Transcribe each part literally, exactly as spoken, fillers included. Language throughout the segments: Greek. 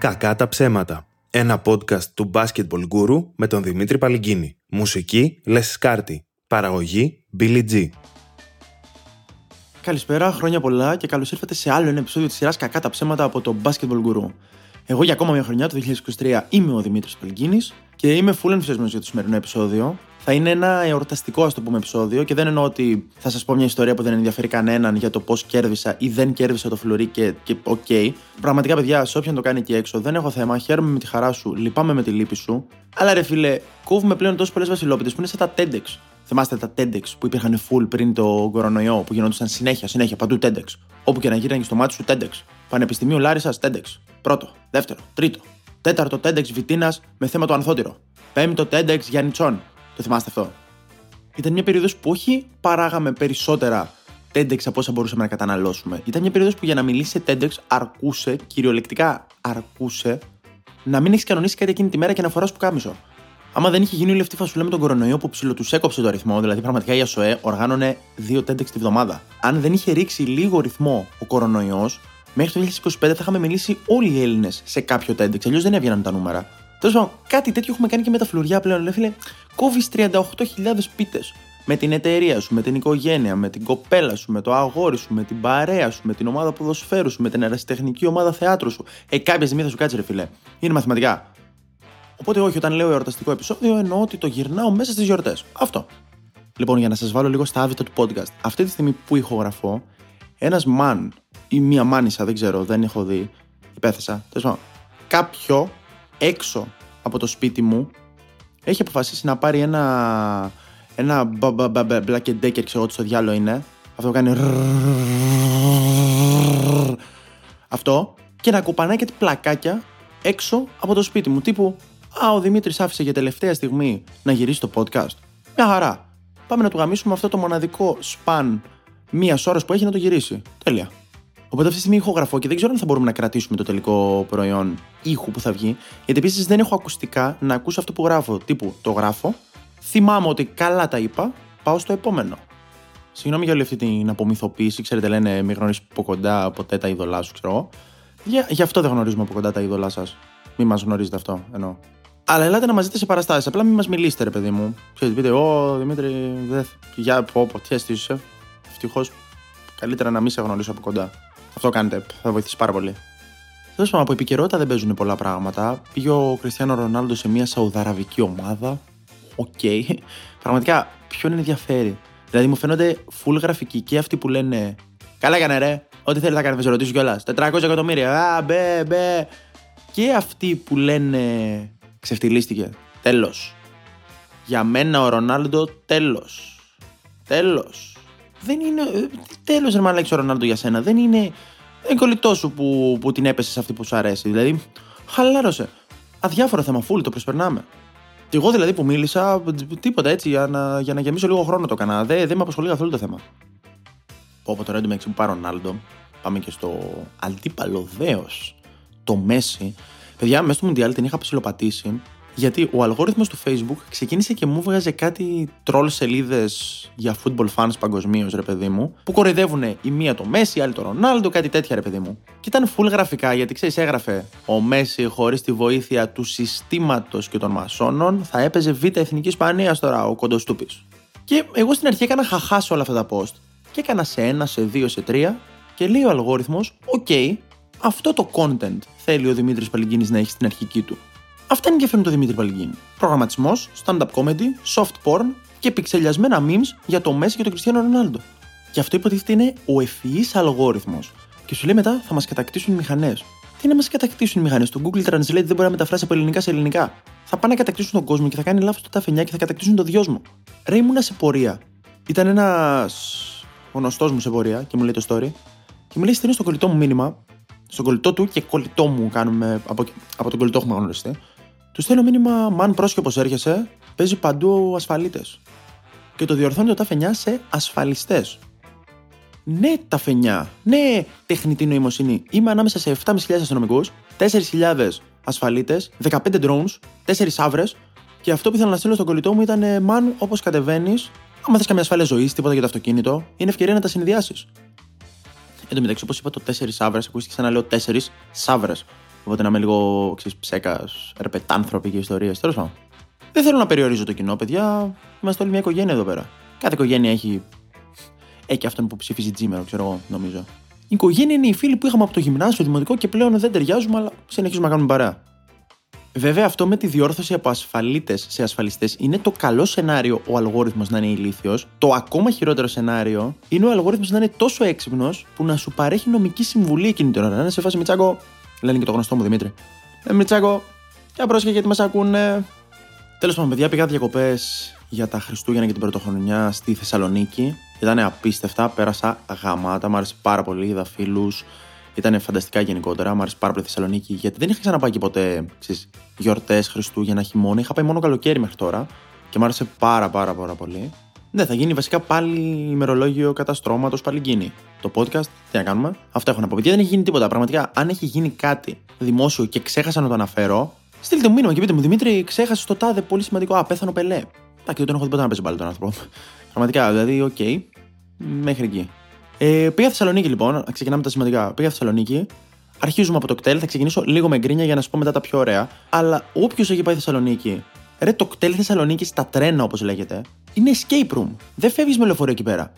Κακά τα ψέματα. Ένα podcast του Basketball Guru με τον Δημήτρη Παλυγκίνη. Μουσική Les Scarty. Παραγωγή Billy G. Καλησπέρα, χρόνια πολλά και καλώς ήρθατε σε άλλο ένα επεισόδιο της σειράς Κακά τα ψέματα από το Basketball Guru. Εγώ για ακόμα μια χρονιά, το είκοσι είκοσι τρία, είμαι ο Δημήτρης Παλυγκίνης και είμαι full ενθουσιασμένος για το σημερινό επεισόδιο. Θα είναι ένα εορταστικό, ας το πούμε, επεισόδιο και δεν εννοώ ότι θα σας πω μια ιστορία που δεν ενδιαφέρει κανέναν για το πώς κέρδισα ή δεν κέρδισα το φλουρί και οκ. Okay. Πραγματικά, παιδιά, σε όποιον το κάνει εκεί έξω, δεν έχω θέμα. Χαίρομαι με τη χαρά σου, λυπάμαι με τη λύπη σου. Αλλά ρε φίλε, κόβουμε πλέον τόσες πολλές βασιλόπιτες που είναι σαν τα TEDx. Θυμάστε τα TEDx που υπήρχαν full πριν το κορονοϊό, που γινόντουσαν συνέχεια, συνέχεια παντού TEDx. Όπου και να γύρναγε στο μάτι σου TEDx. Πανεπιστημίου Λάρισας TEDx. Πρώτο, δεύτερο, τρίτο. Τέταρτο TEDx Βιτίνας με θέμα το Ανθότυρο. Πέμπτο TEDx Γιάννητσών. Το θυμάστε αυτό? Ήταν μια περίοδος που όχι παράγαμε περισσότερα TEDx από όσα μπορούσαμε να καταναλώσουμε. Ήταν μια περίοδος που για να μιλήσει σε TEDx αρκούσε, κυριολεκτικά αρκούσε, να μην έχει κανονίσει κάτι εκείνη τη μέρα και να φοράς πουκάμισο. Άμα δεν είχε γίνει όλη αυτή η φασουλά με τον κορονοϊό που ψιλοτούς έκοψε το αριθμό, δηλαδή πραγματικά η ΑΣΟΕ οργάνωνε δύο TEDx τη βδομάδα. Αν δεν είχε ρίξει λίγο ρυθμό ο κορονοϊός, μέχρι το είκοσι είκοσι πέντε θα είχαμε μιλήσει όλοι οι Έλληνες σε κάποιο TEDx, αλλιώς δεν έβγαιναν τα νούμερα. Τέλος πάντων, κάτι τέτοιο έχουμε κάνει και με τα φλουριά πλέον. Λέει, φίλε, κόβεις τριάντα οκτώ χιλιάδες πίτες με την εταιρεία σου, με την οικογένεια, με την κοπέλα σου, με το αγόρι σου, με την παρέα σου, με την ομάδα ποδοσφαίρου σου, με την ερασιτεχνική ομάδα θεάτρου σου. Ε, κάποια στιγμή θα σου κάτσει, ρε φίλε. Είναι μαθηματικά. Οπότε, όχι, όταν λέω εορταστικό επεισόδιο, εννοώ ότι το γυρνάω μέσα στις γιορτές. Αυτό. Λοιπόν, για να σας βάλω λίγο στα άβητα του podcast, αυτή τη στιγμή που ηχογραφώ, ένας μαν ή μία μάνισσα, δεν ξέρω, δεν έχω δει, υπέθεσα. Τέλος πάντων, κάποιο έξω από το σπίτι μου έχει αποφασίσει να πάρει ένα ένα Black and Decker, ξέρω ότι στο διάλο είναι αυτό που κάνει αυτό, και να κουπανάει και πλακάκια έξω από το σπίτι μου, τύπου «Α, ο Δημήτρης άφησε για τελευταία στιγμή να γυρίσει το podcast, μια χαρά, πάμε να του γαμίσουμε αυτό το μοναδικό σπαν μίας ώρας που έχει να το γυρίσει, τέλεια». Οπότε αυτή τη στιγμή ηχογραφώ και δεν ξέρω αν θα μπορούμε να κρατήσουμε το τελικό προϊόν ήχου που θα βγει, γιατί επίσης δεν έχω ακουστικά να ακούσω αυτό που γράφω. Τύπου το γράφω, θυμάμαι ότι καλά τα είπα, πάω στο επόμενο. Συγγνώμη για όλη αυτή την απομυθοποίηση, ξέρετε, λένε μην γνωρίζεις από κοντά ποτέ τα είδωλά σου, ξέρω. Για, γι' αυτό δεν γνωρίζουμε από κοντά τα είδωλά σας. Μην μας γνωρίζετε, αυτό εννοώ. Αλλά ελάτε να μας δείτε σε παραστάσεις. Απλά μην μας μιλήσετε, ρε παιδί μου. Ξέρετε, πείτε, Ω Δημήτρη, δε. Για πω, πω, τι αισθήσεσαι. Ευτυχώς καλύτερα να μην σε γνωρίσω από κοντά. Αυτό κάνετε, θα βοηθήσει πάρα πολύ. Τέλος πάντων, από επικαιρότητα δεν παίζουν πολλά πράγματα. Πήγε ο Χριστιανό Ρονάλντο σε μια σαουδαραβική ομάδα. Οκ. Okay. Πραγματικά, ποιον ενδιαφέρει. Δηλαδή, μου φαίνονται full γραφικοί και αυτοί που λένε «Καλά έκανε, ρε. Ό,τι θέλει να κάνει, θα σε ρωτήσω κιόλας. τετρακόσια εκατομμύρια. Α, μπε, μπε». Και αυτοί που λένε «Ξεφτυλίστηκε. Τέλος. Για μένα ο Ρονάλντο, τέλος. Τέλος». Δεν είναι. Τέλος, ρε μαλάκι, ο Ρονάλντο για σένα. Δεν είναι. Εγκολητό σου που, που την έπεσε σε αυτή που σου αρέσει. Δηλαδή, χαλάρωσε. Αδιάφορο θέμα, φούλ, το προσπερνάμε. Και εγώ δηλαδή που μίλησα, τίποτα έτσι, για να, για να γεμίσω λίγο χρόνο το έκανα. Δεν δε με απασχολεί καθόλου το θέμα. Πω, από το Ρέντο Μέξι που πάει ο Ρονάλντο, πάμε και στο αντίπαλο δέος, το Messi. Παιδιά, μέσα στο Μουντιάλ την είχα ψιλοπατήσει. Γιατί ο αλγόριθμος του Facebook ξεκίνησε και μου βγάζε κάτι τρολ σελίδες για football fans παγκοσμίως, ρε παιδί μου, που κοροϊδεύουνε η μία το Messi, η άλλη το Ρονάλντο, κάτι τέτοια, ρε παιδί μου. Και ήταν full γραφικά, γιατί ξέρεις, έγραφε ο Messi χωρίς τη βοήθεια του συστήματος και των μασόνων θα έπαιζε Β' Εθνική Ισπανία τώρα, ο κοντοστούπης. Και εγώ στην αρχή έκανα χαχά σε όλα αυτά τα post. Και έκανα σε ένα, σε δύο, σε τρία, και λέει ο αλγόριθμος, οκ, okay, αυτό το content θέλει ο Δημήτρης Παλυγκίνης να έχει στην αρχική του. Αυτά είναι ενδιαφέρον το Δημήτρη Παλυγκίνη. Προγραμματισμός, stand-up comedy, soft porn και πιξελιασμένα memes για το Messi και τον Κριστιανό Ρονάλντο. Και αυτό υποτίθεται είναι ο ευφυής αλγόριθμος. Και σου λέει μετά θα μας κατακτήσουν οι μηχανές. Τι να μας κατακτήσουν οι μηχανές? Το Google Translate δεν μπορεί να μεταφράσει από ελληνικά σε ελληνικά. Θα πάνε να κατακτήσουν τον κόσμο και θα κάνει λάθος το ταφενιά και θα κατακτήσουν το δυόσμο. Ρε, ήμουνα σε πορεία. Ήταν ένας γνωστός μου σε πορεία και μου λέει το story. Και μου λέει στέλνει στο κολλητό μου μήνυμα. Στον κολλητό του και κολλητό μου κάνουμε. Από, από τον κολλητό έχουμε γνωριστεί. Του στέλνω μήνυμα, μαν πρόσκοπος έρχεσαι, παίζει παντού ασφαλίτες. Και το διορθώνει το ταφενιά σε ασφαλιστές. Ναι, ταφενιά, ναι, τεχνητή νοημοσύνη. Είμαι ανάμεσα σε επτά χιλιάδες πεντακόσιους αστυνομικούς, τέσσερις χιλιάδες ασφαλίτες, δεκαπέντε drones, τέσσερις αύρες. Και αυτό που ήθελα να στείλω στον κολλητό μου ήταν, μαν, όπως κατεβαίνεις, άμα θες καμία ασφάλεια ζωής, τίποτα για το αυτοκίνητο, είναι ευκαιρία να τα συνδυάσεις. Εν τω μεταξύ, όπως είπα, το τέσσερις αύρες, ακούστηκε σαν να λέω τέσσερις σαύρες. Οπότε να είμαι λίγο ψέκας, ρεπετάνθρωποι και ιστορίες. Τέλος πάντων. Δεν θέλω να περιορίζω το κοινό, παιδιά. Είμαστε όλοι μια οικογένεια εδώ πέρα. Κάθε οικογένεια έχει. Έχει αυτόν που ψηφίζει τζίμερο, ξέρω εγώ, νομίζω. Η οικογένεια είναι οι φίλοι που είχαμε από το γυμνάσιο, το δημοτικό και πλέον δεν ταιριάζουμε, αλλά συνεχίζουμε να κάνουμε παρέα. Βέβαια, αυτό με τη διόρθωση από ασφαλίτες σε ασφαλιστές είναι το καλό σενάριο ο αλγόριθμος να είναι ηλίθιος. Το ακόμα χειρότερο σενάριο είναι ο αλγόριθμος να είναι τόσο έξυπνος που να σου παρέχει νομική συμβουλή εκείνη την ώρα. Να είναι σε φάση Μητσάκο, λένε και το γνωστό μου Δημήτρη. Ε, Μητσάκο, και απρόσχε γιατί μας ακούνε. Τέλος πάντων, παιδιά, πήγα διακοπές για τα Χριστούγεννα και την Πρωτοχρονιά στη Θεσσαλονίκη. Ήταν απίστευτα, πέρασα γαμάτα, μου άρεσε πάρα πολύ, είδα φίλους. Ήταν φανταστικά γενικότερα, μου άρεσε πάρα πολύ η Θεσσαλονίκη, γιατί δεν είχα ξαναπάει και ποτέ γιορτές, Χριστούγεννα, χειμώνα. Είχα πάει μόνο καλοκαίρι μέχρι τώρα και μου άρεσε πάρα πάρα πάρα πολύ. Ναι, θα γίνει βασικά πάλι ημερολόγιο καταστρώματος Παλυγκίνη. Το podcast, τι να κάνουμε. Αυτά έχω να πω. Γιατί δεν έχει γίνει τίποτα. Πραγματικά, αν έχει γίνει κάτι δημόσιο και ξέχασα να το αναφέρω, στείλτε μου μήνυμα και πείτε μου, Δημήτρη, ξέχασε το τάδε πολύ σημαντικό. Α, πέθανε ο Πελέ. Εντάξει, δεν έχω τίποτα να παίζει πάλι τον άνθρωπο. Πραγματικά, δηλαδή, οκ, okay, μέχρι εκεί. Ε, πήγα Θεσσαλονίκη λοιπόν, ξεκινάμε τα σημαντικά. Πήγα Θεσσαλονίκη, αρχίζουμε από το κτέλ. Θα ξεκινήσω λίγο με γκρίνια για να σου πω μετά τα πιο ωραία. Αλλά όποιος έχει πάει Θεσσαλονίκη, ρε, το κτέλ Θεσσαλονίκη στα τρένα όπως λέγεται, είναι escape room. Δεν φεύγεις με λεωφορείο εκεί πέρα.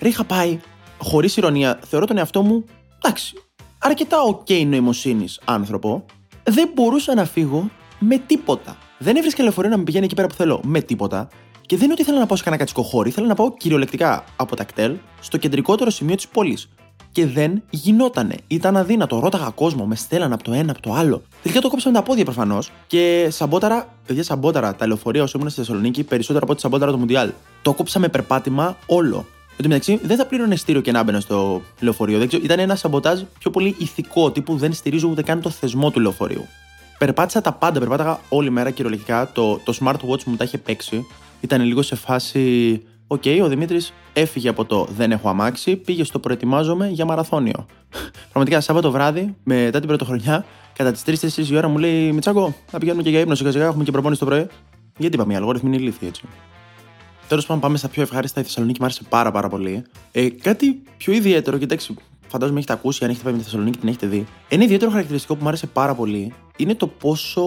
Ρε, είχα πάει, χωρίς ηρωνία, θεωρώ τον εαυτό μου, εντάξει, αρκετά ok νοημοσύνης άνθρωπο. Δεν μπορούσα να φύγω με τίποτα. Δεν έβρισκα λεωφορείο να με πηγαίνει εκεί πέρα που θέλω με τίποτα. Και δεν είναι ότι ήθελα να πάω σε κανένα κατσικοχώρι, ήθελα να πάω κυριολεκτικά από τα κτέλ στο κεντρικότερο σημείο της πόλης. Και δεν γινότανε. Ήταν αδύνατο. Ρώταγα κόσμο, με στέλναν από το ένα από το άλλο. Τελικά το κόψαμε τα πόδια προφανώς. Και σαμπόταρα, παιδιά, σαμπόταρα τα λεωφορεία όσο ήμουν στη Θεσσαλονίκη περισσότερο από ό,τι σαμπόταρα το Μουντιάλ. Το κόψαμε περπάτημα όλο. Εν τω μεταξύ, δεν θα πλήρωνε στήριο και να μπαίνω στο λεωφορείο. Δεν ξέρω, ήταν ένα σαμποτάζ πιο πολύ ηθικό, τύπου δεν στηρίζω ούτε καν το θεσμό του λεωφορείου. Περπάτησα τα πάντα, περπάταγα όλη μέρα κυριολεκτικά. Το, το smartwatch μου τα είχε παίξει. Ήταν λίγο σε φάση. Οκ, okay, ο Δημήτρης έφυγε από το δεν έχω αμάξει, πήγε στο προετοιμάζομαι για μαραθώνιο. Πραγματικά, Σάββατο βράδυ, μετά την Πρωτοχρονιά, κατά τις τρεις τέσσερις η ώρα μου λέει Μητσάκο, να πηγαίνουμε και για ύπνο σιγά-σιγά, έχουμε και προπόνηση το πρωί. Γιατί είπαμε, οι αλγόριθμοι είναι ηλίθιοι, έτσι. Τέλος πάντων, πάμε στα πιο ευχάριστα. Η Θεσσαλονίκη μου άρεσε πάρα, πάρα πολύ. Ε, κάτι πιο ιδιαίτερο, κοιτάξτε, φαντάζομαι έχετε ακούσει, αν έχετε πάει με τη Θεσσαλονίκη την έχετε δει. Ένα ιδιαίτερο χαρακτηριστικό που μου άρεσε πάρα πολύ είναι το πόσο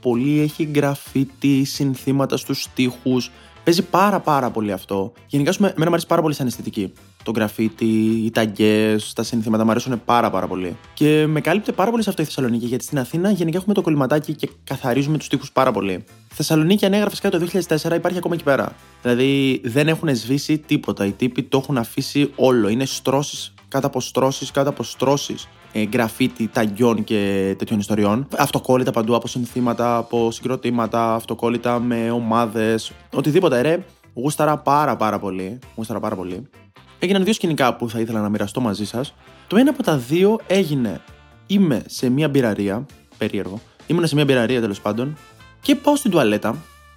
πολύ έχει γκραφίτι, συνθήματα στους στίχους. Παίζει πάρα πάρα πολύ αυτό. Γενικά, εμένα μου αρέσει πάρα πολύ σαν αισθητική. Το γκραφίτι, οι ταγκές, τα συνθήματα μου αρέσουν πάρα πάρα πολύ. Και με κάλυπτε πάρα πολύ σε αυτό η Θεσσαλονίκη, γιατί στην Αθήνα γενικά έχουμε το κολληματάκι και καθαρίζουμε τους στίχους πάρα πολύ. Θεσσαλονίκη, αν έγραφες κάτι το δύο χιλιάδες τέσσερα, υπάρχει ακόμα εκεί πέρα. Δηλαδή, δεν έχουν σβήσει τίποτα. Οι τύποι το έχουν αφήσει όλο. Είναι στρώσεις κάτω από στρώσεις, κάτω από στρώσεις. Ε, γκραφίτι, ταγκιών και τέτοιων ιστοριών. Αυτοκόλλητα παντού από συνθήματα, από συγκροτήματα, αυτοκόλλητα με ομάδες. Οτιδήποτε, ρε. Γούσταρα πάρα πάρα πολύ. Γούσταρα πάρα πολύ. Έγιναν δύο σκηνικά που θα ήθελα να μοιραστώ μαζί σας. Το ένα από τα δύο έγινε. Είμαι σε μια μπειραρία. Περίεργο. Ήμουν σε μια μπειραρία τέλος πάντων. Και πάω στην τουαλέτα.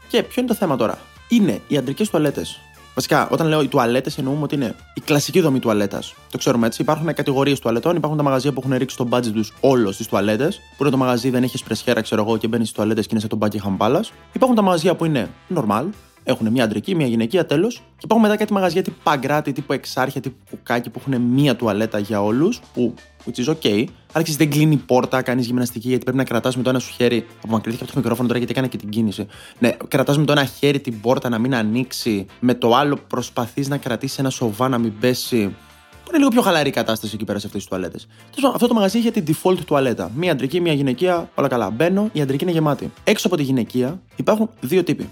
Και ποιο είναι το θέμα τώρα. Είναι οι αντρικές τουαλέτες. Βασικά, όταν λέω οι τουαλέτες, εννοούμε ότι είναι η κλασική δομή τουαλέτας. Το ξέρουμε έτσι. Υπάρχουν κατηγορίες τουαλετών. Υπάρχουν τα μαγαζιά που έχουν ρίξει το budget τους όλο στις τουαλέτες. Που είναι το μαγαζί, δεν έχει πρεσιέρα, ξέρω εγώ, και μπαίνει στις τουαλέτες και είναι σαν τον Buckingham Palace. Υπάρχουν τα μαγαζιά που είναι normal. Έχουν μια αντρική, μια γυναικεία, τέλος. Και υπάρχουν μετά κάτι μαγαζιά τύπου Παγκράτη, τύπου Εξάρχεια, τύπου Κουκάκι που έχουν μια τουαλέτα για όλους. Που which is okay. Άρχισε, δεν κλείνει πόρτα, κάνει γυμναστική γιατί πρέπει να κρατάς με το ένα σου χέρι. Απομακρύνθηκα από το μικρόφωνο τώρα γιατί έκανα και την κίνηση. Ναι, κρατάς με το ένα χέρι την πόρτα να μην ανοίξει. Με το άλλο προσπαθείς να κρατήσεις ένα σοβά να μην πέσει. Είναι λίγο πιο χαλαρή η κατάσταση εκεί πέρα σε αυτές τις τουαλέτες. Αυτό το μαγαζί είχε την default τουαλέτα. Μια αντρική, μια γυναικεία, όλα καλά. Μπαίνω, η αντρική είναι γεμάτη. Έξω από τη γυναικεία υπάρχουν δύο τύποι.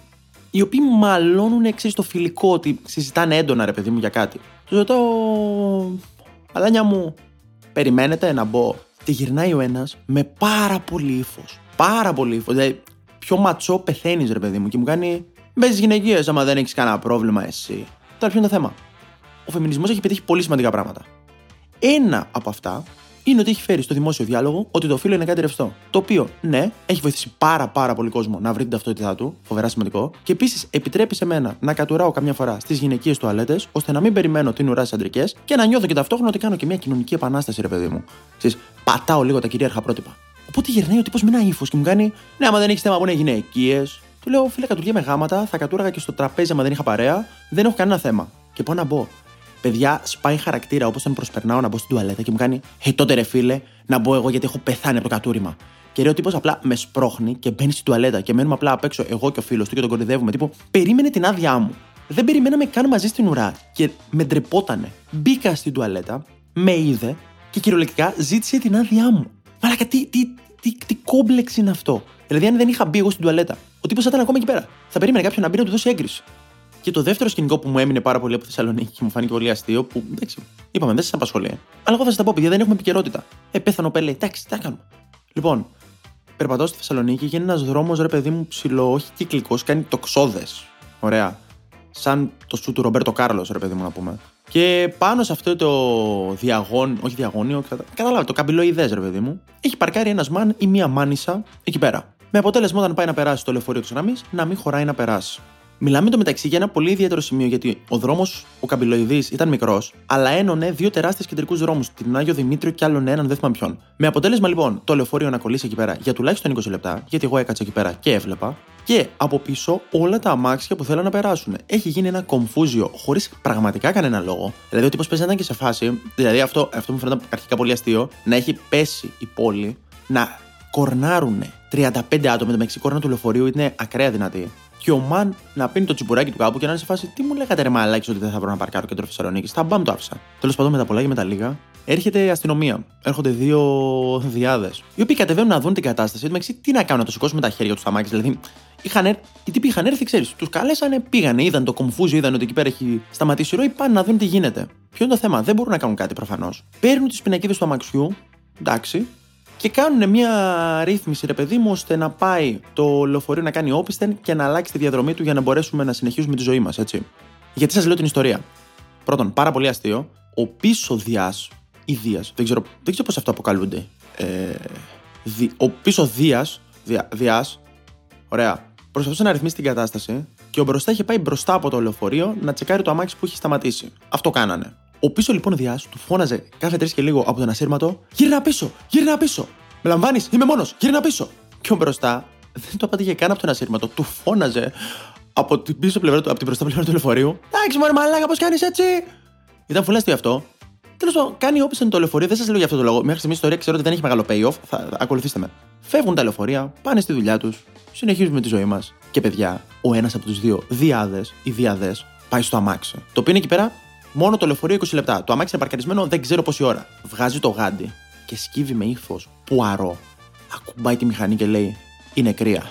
Οι οποίοι μαλώνουν εξής το φιλικό, ότι συζητάνε έντονα, ρε παιδί μου, για κάτι. Του ρωτάω, Αλάνια μου, περιμένετε να μπω. Τη γυρνάει ο ένας με πάρα πολύ ύφος. Πάρα πολύ ύφος. Δηλαδή, πιο ματσό πεθαίνεις, ρε παιδί μου, και μου κάνει, μπες γυναικείες, άμα δεν έχεις κανένα πρόβλημα, εσύ. Τώρα, ποιο είναι το θέμα. Ο φεμινισμός έχει πετύχει πολύ σημαντικά πράγματα. Ένα από αυτά είναι ότι έχει φέρει στο δημόσιο διάλογο ότι το φύλο είναι κάτι ρευστό. Το οποίο, ναι, έχει βοηθήσει πάρα πάρα πολύ κόσμο να βρει την ταυτότητά του, φοβερά σημαντικό, και επίσης επιτρέπει σε μένα να κατουράω καμιά φορά στις γυναικείες τουαλέτες, ώστε να μην περιμένω την ουρά στις αντρικές και να νιώθω και ταυτόχρονα ότι κάνω και μια κοινωνική επανάσταση, ρε παιδί μου. Ξέρεις, πατάω λίγο τα κυρίαρχα πρότυπα. Οπότε γυρνάει ο τύπος με ένα ύφος και μου κάνει, ναι, άμα δεν έχει θέμα που είναι γυναικείες. Του λέω, φίλε, κατουργία με γάματα, θα κατούργα και στο τραπέζι άμα δεν είχα παρέα, δεν έχω κανένα θέμα. Και πάω να μπω. Παιδιά, σπάει χαρακτήρα όπως τον προσπερνάω να μπω στην τουαλέτα και μου κάνει «Χε hey, τότε ρε φίλε, να μπω εγώ γιατί έχω πεθάνει από το κατούριμα». Και ρε ο τύπος απλά με σπρώχνει και μπαίνει στην τουαλέτα και μένουμε απλά απ' έξω εγώ και ο φίλος του και τον κορυδεύουμε. Τύπου περίμενε την άδειά μου. Δεν περιμέναμε καν μαζί στην ουρά και με ντρεπότανε. Μπήκα στην τουαλέτα, με είδε και κυριολεκτικά ζήτησε την άδειά μου. Μαλάκα, τι, τι, τι, τι, τι κόμπλεξ είναι αυτό. Δηλαδή, αν δεν είχα μπει εγώ στην τουαλέτα, ο τύπος θα ήταν ακόμα εκεί πέρα. Θα περίμενε κάποιον να μπει να του δώσει έγκριση. Και το δεύτερο σκηνικό που μου έμεινε πάρα πολύ από τη Θεσσαλονίκη και μου φάνηκε πολύ αστείο, που εντάξει, είπαμε δεν σας απασχολεί. Αλλά εγώ θα σας τα πω, παιδιά, δεν έχουμε επικαιρότητα. Ε, πέθανε ο Πελέ, εντάξει, τι θα κάνουμε. Λοιπόν, περπατώ στη Θεσσαλονίκη, γίνει ένας δρόμος, ρε παιδί μου, ψηλό, όχι κυκλικός, κάνει τοξόδες. Ωραία. Σαν το σου του Ρομπέρτο Κάρλος, ρε παιδί μου, να πούμε. Και πάνω σε αυτό το διαγώνιο, όχι διαγώνιο, καταλάβατε, το καμπυλοειδές, ρε παιδί μου, έχει παρκάρει ένας μαν ή μία μάνισσα εκεί πέρα. Με αποτέλεσμα, όταν πάει να περάσει το λεωφορείο της γραμμής, να μην χωράει να περάσει. Μιλάμε το μεταξύ για ένα πολύ ιδιαίτερο σημείο, γιατί ο δρόμος, ο καμπυλοειδής, ήταν μικρός, αλλά ένωνε δύο τεράστιες κεντρικούς δρόμους, την Άγιο Δημήτριο και άλλον έναν, δεν θυμάμαι ποιον. Με αποτέλεσμα λοιπόν το λεωφορείο να κολλήσει εκεί πέρα για τουλάχιστον είκοσι λεπτά, γιατί εγώ έκατσα εκεί πέρα και έβλεπα, και από πίσω όλα τα αμάξια που θέλαν να περάσουν. Έχει γίνει ένα κομφούζιο χωρίς πραγματικά κανένα λόγο. Δηλαδή ο τύπος παίζει να ήταν και σε φάση, δηλαδή αυτό, αυτό μου φαίνεται αρχικά πολύ αστείο, να έχει πέσει η πόλη, να κορνάρουνε τριάντα πέντε άτομα, το μεταξύ κόρνα του λεωφορείου είναι ακραία δυνατή. Και ο Μαν να πίνει το τσιμπουράκι του κάπου και να είναι σε φάση «Τι μου λέγατε ρε μαλάκι ότι δεν θα βρω να παρκάρω κέντρο Θεσσαλονίκης, θα μπαμ το άφησα». Τέλος πάντων, με τα πολλά και με τα λίγα, έρχεται η αστυνομία. Έρχονται δύο διάδες, οι οποίοι κατεβαίνουν να δουν την κατάσταση. Μεταξύ, τι να κάνουν, να το σηκώσουν με τα χέρια του τα μάκια. Δηλαδή, είχαν έρθει, οι τύποι είχαν έρθει, ξέρεις, τους καλέσανε, πήγανε, είδαν το κομφούζιο, είδαν ότι εκεί πέρα έχει σταματήσει η ροή, πάνε να δουν τι γίνεται. Ποιο είναι το θέμα, δεν μπορούν να κάνουν κάτι προφανώς. Παίρνουν τις πινακίδες του αμαξιού, εντάξει. Και κάνουν μια ρύθμιση, ρε παιδί μου, ώστε να πάει το λεωφορείο να κάνει όπισθεν και να αλλάξει τη διαδρομή του για να μπορέσουμε να συνεχίσουμε τη ζωή μας, έτσι. Γιατί σας λέω την ιστορία. Πρώτον, πάρα πολύ αστείο, ο πίσω Δίας, ή Δίας, δεν ξέρω, δεν ξέρω πώς αυτό αποκαλούνται. Ε, δι, ο πίσω Δίας, δια, Δίας, ωραία, προσπαθούσε να ρυθμίσει την κατάσταση και ο μπροστά είχε πάει μπροστά από το λεωφορείο να τσεκάρει το αμάξι που είχε σταματήσει. Αυτό κάνανε. Ο πίσω λοιπόν Διάς του φώναζε κάθε τρεις και λίγο από τον ασύρματο «Γύρνα πίσω! Γύρνα πίσω! Με λαμβάνεις! Είμαι μόνος! Γύρνα πίσω!» Και ο μπροστά δεν το απάντηγε καν από τον ασύρματο, του φώναζε από την, πίσω πλευρά, από την μπροστά πλευρά του λεωφορείου «Εντάξει μωρέ μαλάκα, πώς κάνεις έτσι!» Ήταν φουλαστή αυτό. Τέλος πάντων, κάνει όπισθεν το λεωφορείο, δεν σας λέω για αυτό το λόγο. Μέχρι στιγμής η ιστορία ξέρω ότι δεν έχει μεγάλο payoff, θα ακολουθήστε με. Φεύγουν τα λεωφορεία, πάνε στη δουλειά τους, συνεχίζουμε τη ζωή μας. Και παιδιά, ο ένας από τους δύο διάδες ή διάδες πάει στο αμάξι. Το οποίο είναι εκεί πέρα. Μόνο το λεωφορείο είκοσι λεπτά. Το αμάξι είναι παρκαρισμένο, δεν ξέρω πόση ώρα. Βγάζει το γάντι και σκύβει με ύφος πουαρό. Ακουμπάει τη μηχανή και λέει: Είναι κρύα.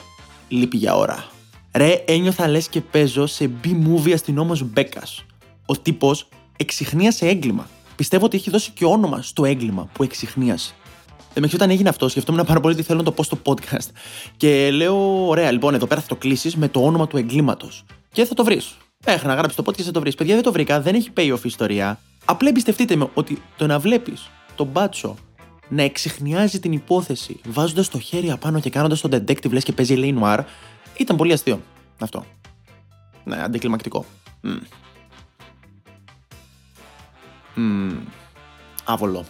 Λείπει για ώρα. Ρε, ένιωθα λες και παίζω σε B-movie αστυνόμος Μπέκας. Ο τύπος εξιχνίασε έγκλημα. Πιστεύω ότι έχει δώσει και όνομα στο έγκλημα που εξιχνίασε. Μέχρι όταν έγινε αυτό, σκεφτόμουν πάρα πολύ τι θέλω να το πω στο podcast. Και λέω: Ωραία, λοιπόν, εδώ πέρα θα το κλείσεις με το όνομα του εγκλήματος. Και θα το βρεις. Έχα να γράψει το podcast και θα το βρεις. Παιδιά, δεν το βρήκα, δεν έχει payoff ιστορία. Απλά εμπιστευτείτε με ότι το να βλέπεις τον μπάτσο να εξιχνιάζει την υπόθεση βάζοντας το χέρι απάνω και κάνοντας τον detective λες και παίζει Ελέη Νουάρ, ήταν πολύ αστείο. Αυτό. Ναι, αντικλιμακτικό. Mm. Mm. Άβολο.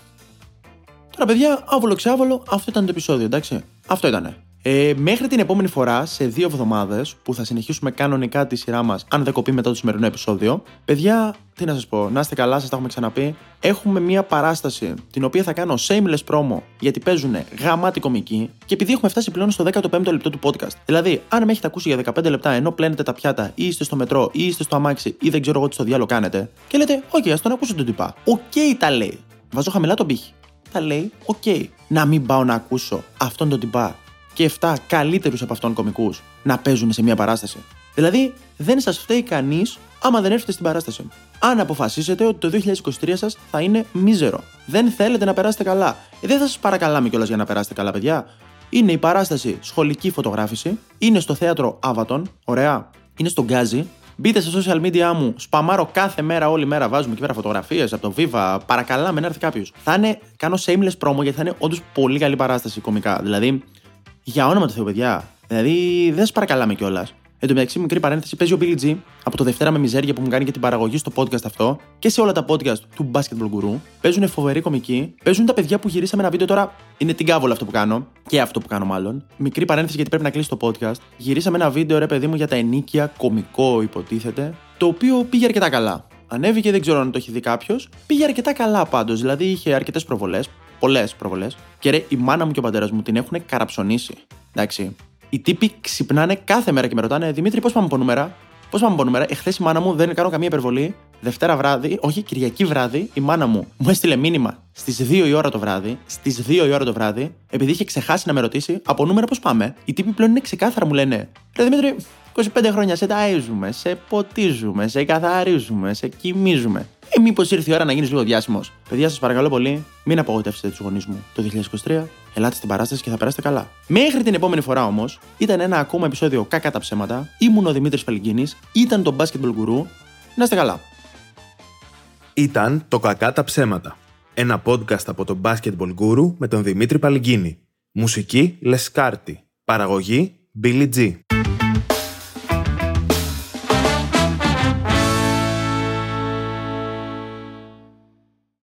Τώρα, παιδιά, άβολο ξεάβολο, αυτό ήταν το επεισόδιο, εντάξει. Αυτό ήτανε. Ε, μέχρι την επόμενη φορά, σε δύο εβδομάδες, που θα συνεχίσουμε κανονικά τη σειρά μας, αν δεν κοπεί μετά το σημερινό επεισόδιο, παιδιά, τι να σας πω, να είστε καλά, σας τα έχουμε ξαναπεί. Έχουμε μία παράσταση, την οποία θα κάνω shameless promo, γιατί παίζουν γαμάτι κομικοί, και επειδή έχουμε φτάσει πλέον στο δέκατο πέμπτο λεπτό του podcast. Δηλαδή, αν με έχετε ακούσει για δεκαπέντε λεπτά ενώ πλένετε τα πιάτα, ή είστε στο μετρό, ή είστε στο αμάξι, ή δεν ξέρω εγώ τι στο διάλογο κάνετε, και λέτε, οκ, okay, ας τον ακούσω τον τυπά. Οκ, okay, τα λέει. Βάζω χαμηλά τον πύχη. Τα λέει, οκ. Okay. Να μην πάω να ακούσω αυτόν τον τυπά. Και εφτά καλύτερους από αυτόν κομικούς να παίζουν σε μια παράσταση. Δηλαδή, δεν σας φταίει κανείς άμα δεν έρθετε στην παράσταση. Αν αποφασίσετε ότι το είκοσι είκοσι τρία σας θα είναι μίζερο, δεν θέλετε να περάσετε καλά, ε, δεν θα σας παρακαλάμε κιόλας για να περάσετε καλά, παιδιά. Είναι η παράσταση Σχολική Φωτογράφηση, είναι στο θέατρο Άβατον, ωραία, είναι στον Γκάζι. Μπείτε στα social media μου, σπαμάρω κάθε μέρα, όλη μέρα βάζουμε εκεί πέρα φωτογραφίες από το Viva. Παρακαλάμε να έρθει κάποιος. Θα είναι, κάνω shameless promo γιατί θα είναι όντως πολύ καλή παράσταση κομικά. Δηλαδή. Για όνομα του Θεού, παιδιά. Δηλαδή, δεν σας παρακαλάμε κιόλας. Εν τω μεταξύ, μικρή παρένθεση, παίζει ο Billy G από το Δευτέρα με Μιζέρια που μου κάνει και την παραγωγή στο podcast αυτό και σε όλα τα podcast του Basketball Guru. Παίζουν φοβεροί κομικοί. Παίζουν τα παιδιά που γυρίσαμε ένα βίντεο τώρα. Είναι την κάβολα αυτό που κάνω. Και αυτό που κάνω, μάλλον. Μικρή παρένθεση, γιατί πρέπει να κλείσει το podcast. Γυρίσαμε ένα βίντεο, ρε παιδί μου, για τα ενίκεια, κομικό υποτίθεται, το οποίο πήγε αρκετά καλά. Ανέβηκε, δεν ξέρω αν το έχει δει κάποιος. Πήγε αρκετά καλά πάντως, δηλαδή είχε αρκετές προβολές, πολλές προβολές. Και ρε, η μάνα μου και ο πατέρας μου την έχουν καραψονίσει. Εντάξει. Οι τύποι ξυπνάνε κάθε μέρα και με ρωτάνε, Δημήτρη, πώς πάμε από νούμερα. Πώς πάμε από νούμερα. Εχθές η μάνα μου, δεν κάνω καμία υπερβολή. Δευτέρα βράδυ, όχι Κυριακή βράδυ, η μάνα μου μου έστειλε μήνυμα στις δύο η ώρα το βράδυ, στις δύο η ώρα το βράδυ, επειδή είχε ξεχάσει να με ρωτήσει από νούμερα πώς πάμε. Οι τύποι πλέον είναι ξεκάθαρα, μου λένε, ρε Δημήτρη, είκοσι πέντε χρόνια σε ταΐζουμε, σε ποτίζουμε, σε καθαρίζουμε, σε κοιμίζουμε. Ε, μήπως ήρθε η ώρα να γίνεις λίγο διάσημος. Παιδιά, σας παρακαλώ πολύ, μην απογοητεύσετε τους γονείς μου το είκοσι είκοσι τρία. Ελάτε στην παράσταση και θα περάσετε καλά. Μέχρι την επόμενη φορά όμως, ήταν ένα ακόμα επεισόδιο Κακά τα ψέματα. Ήμουν ο Δημήτρης Παλυγκίνης, ήταν το Basketball Guru. Να είστε καλά. Ήταν το Κακά τα ψέματα. Ένα podcast από τον Basketball Guru με τον Δημήτρη Παλυγκίνη. Μουσική Les Scarty. Παραγωγή Billy G.